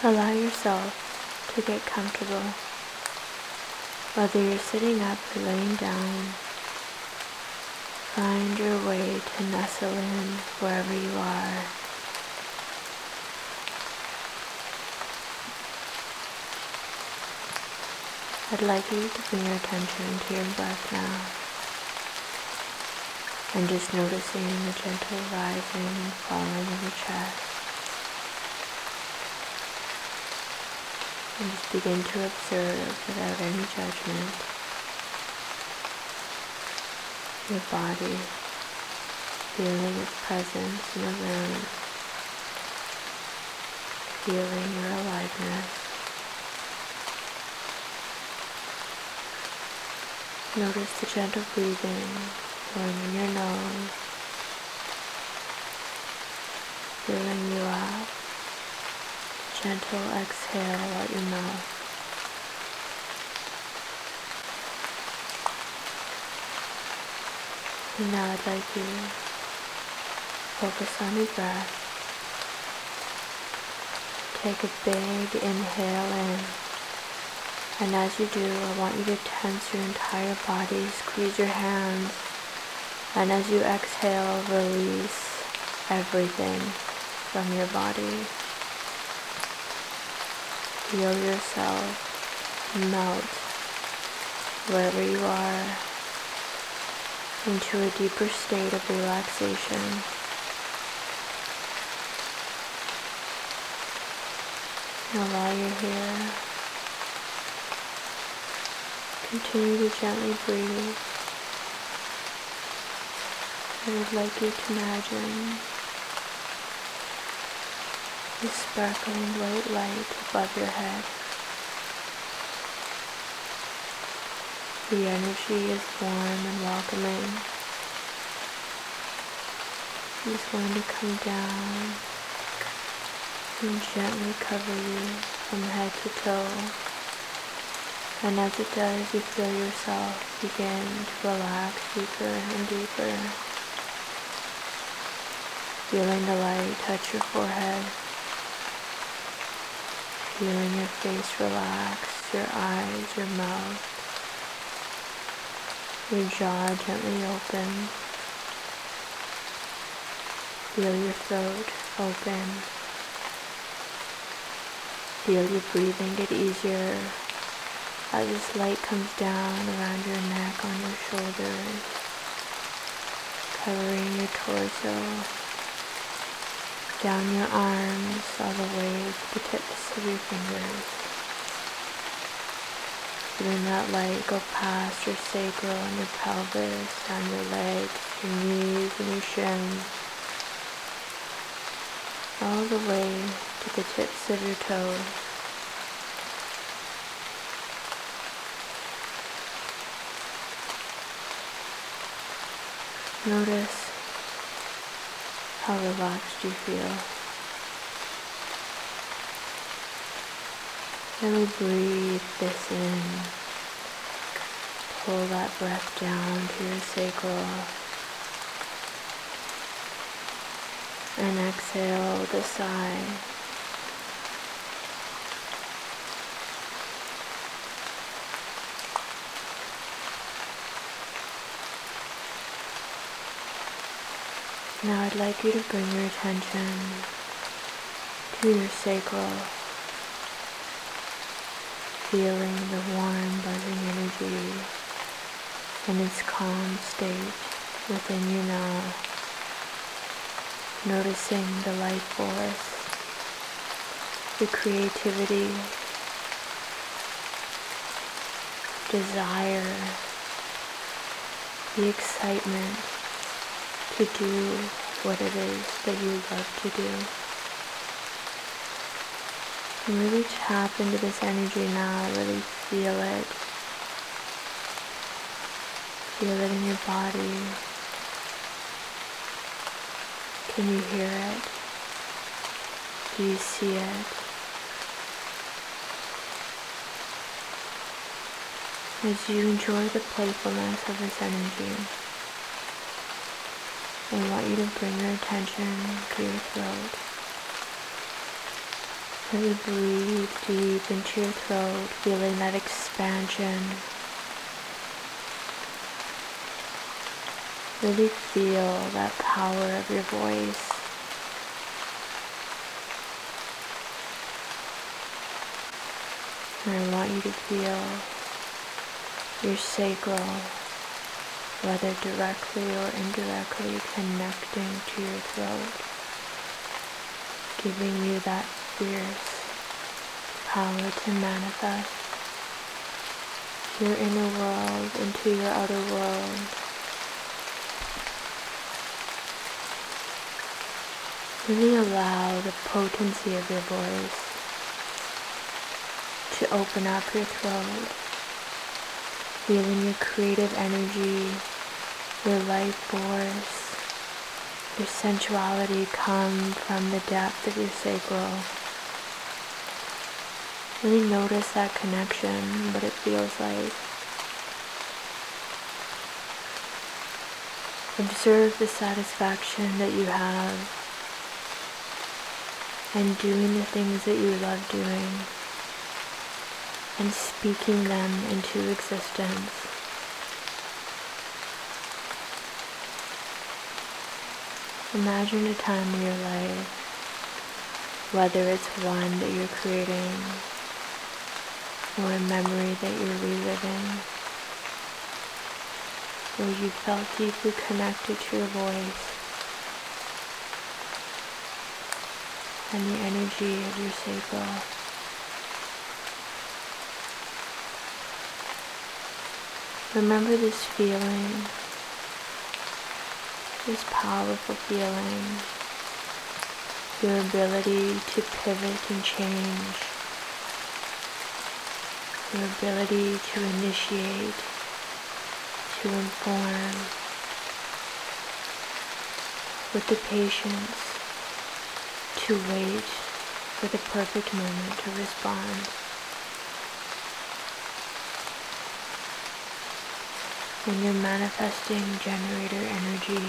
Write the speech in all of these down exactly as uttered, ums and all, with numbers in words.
Allow yourself to get comfortable, whether you're sitting up or laying down. Find your way to nestle in wherever you are. I'd like you to bring your attention to your breath now, and just noticing the gentle rising and falling of your chest. And just begin to observe without any judgment your body, feeling its presence in the room, feeling your aliveness. Notice the gentle breathing going in your nose, filling you up, gentle exhale out your mouth. And now I'd like you to focus on your breath. Take a big inhale in. And as you do, I want you to tense your entire body, squeeze your hands, and as you exhale, release everything from your body. Feel yourself melt wherever you are into a deeper state of relaxation. Now while you're here, continue to gently breathe. I would like you to imagine this sparkling white light above your head. The energy is warm and welcoming. It's going to come down and gently cover you from head to toe. And as it does, you feel yourself begin to relax deeper and deeper. Feeling the light touch your forehead. Feeling your face relax, your eyes, your mouth. Your jaw gently open. Feel your throat open. Feel your breathing get easier as this light comes down around your neck, on your shoulders, covering your torso, down your arms, all the way to the tips of your fingers. Feeling that light go past your sacral and your pelvis, down your legs, your knees, and your shins, all the way to the tips of your toes. Notice how relaxed you feel. Really breathe this in. Pull that breath down to your sacral. And exhale the sigh. Now I'd like you to bring your attention to your sacral, feeling the warm buzzing energy in its calm state within you now, noticing the life force, the creativity, desire, the excitement to do what it is that you love to do. And really tap into this energy now, really feel it. Feel it in your body. Can you hear it? Do you see it? As you enjoy the playfulness of this energy, I want you to bring your attention to your throat. As you breathe deep into your throat, feeling that expansion. Really feel that power of your voice. And I want you to feel your sacral, whether directly or indirectly, connecting to your throat, giving you that fierce power to manifest your inner world into your outer world. Really allow the potency of your voice to open up your throat, feeling your creative energy, your life force, your sensuality come from the depth of your sacral. Really notice that connection, what it feels like. Observe the satisfaction that you have in doing the things that you love doing, and speaking them into existence. Imagine a time in your life, whether it's one that you're creating or a memory that you're reliving, where you felt deeply connected to your voice and the energy of your sacral. Remember this feeling, this powerful feeling, your ability to pivot and change, your ability to initiate, to inform, with the patience to wait for the perfect moment to respond. In your manifesting generator energy,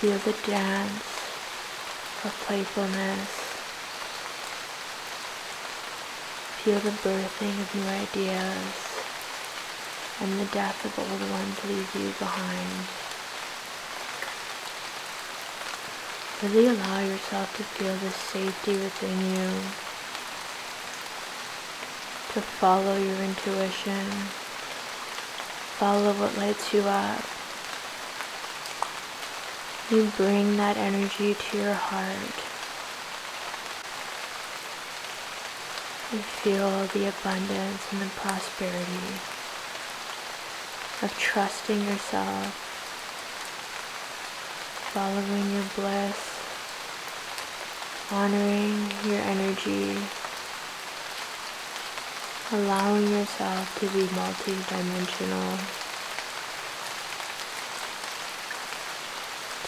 feel the dance of playfulness, feel the birthing of new ideas, and the death of old ones leave you behind. Really allow yourself to feel the safety within you, to follow your intuition. Follow what lights you up. You bring that energy to your heart. You feel the abundance and the prosperity of trusting yourself, following your bliss, honoring your energy, allowing yourself to be multi-dimensional,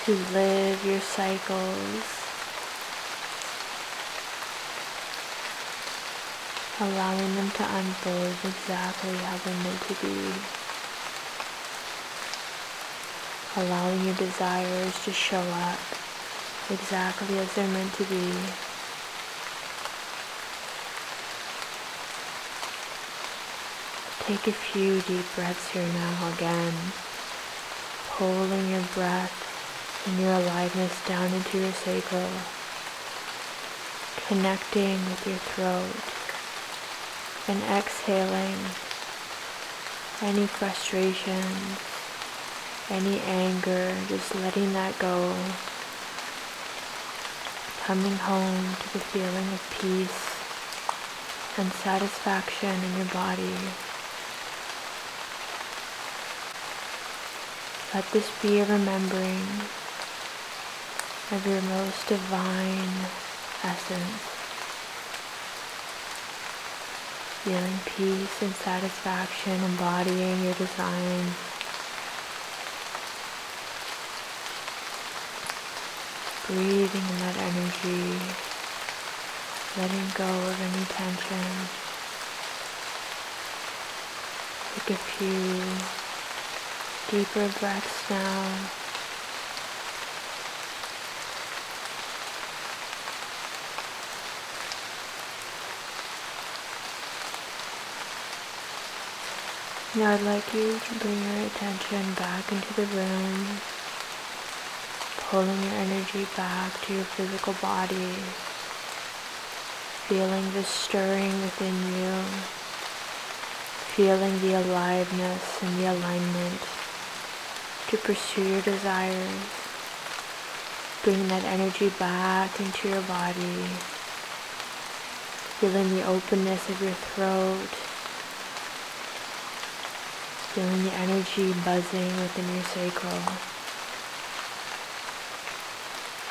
to live your cycles, allowing them to unfold exactly how they're meant to be, allowing your desires to show up exactly as they're meant to be. Take a few deep breaths here now, again, pulling your breath and your aliveness down into your sacral, connecting with your throat, and exhaling any frustration, any anger, just letting that go, coming home to the feeling of peace and satisfaction in your body. Let this be a remembering of your most divine essence, feeling peace and satisfaction, embodying your design. Breathing in that energy, letting go of any tension. Take a few deeper breaths now, Now I'd like you to bring your attention back into the room, pulling your energy back to your physical body, feeling the stirring within you, feeling the aliveness and the alignment to pursue your desires. Bring that energy back into your body, feeling the openness of your throat, feeling the energy buzzing within your sacral.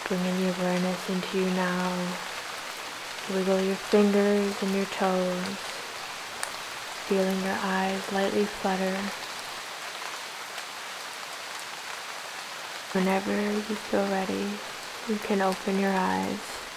Bringing the awareness into you now. Wiggle your fingers and your toes. Feeling your eyes lightly flutter. Whenever you feel ready, you can open your eyes.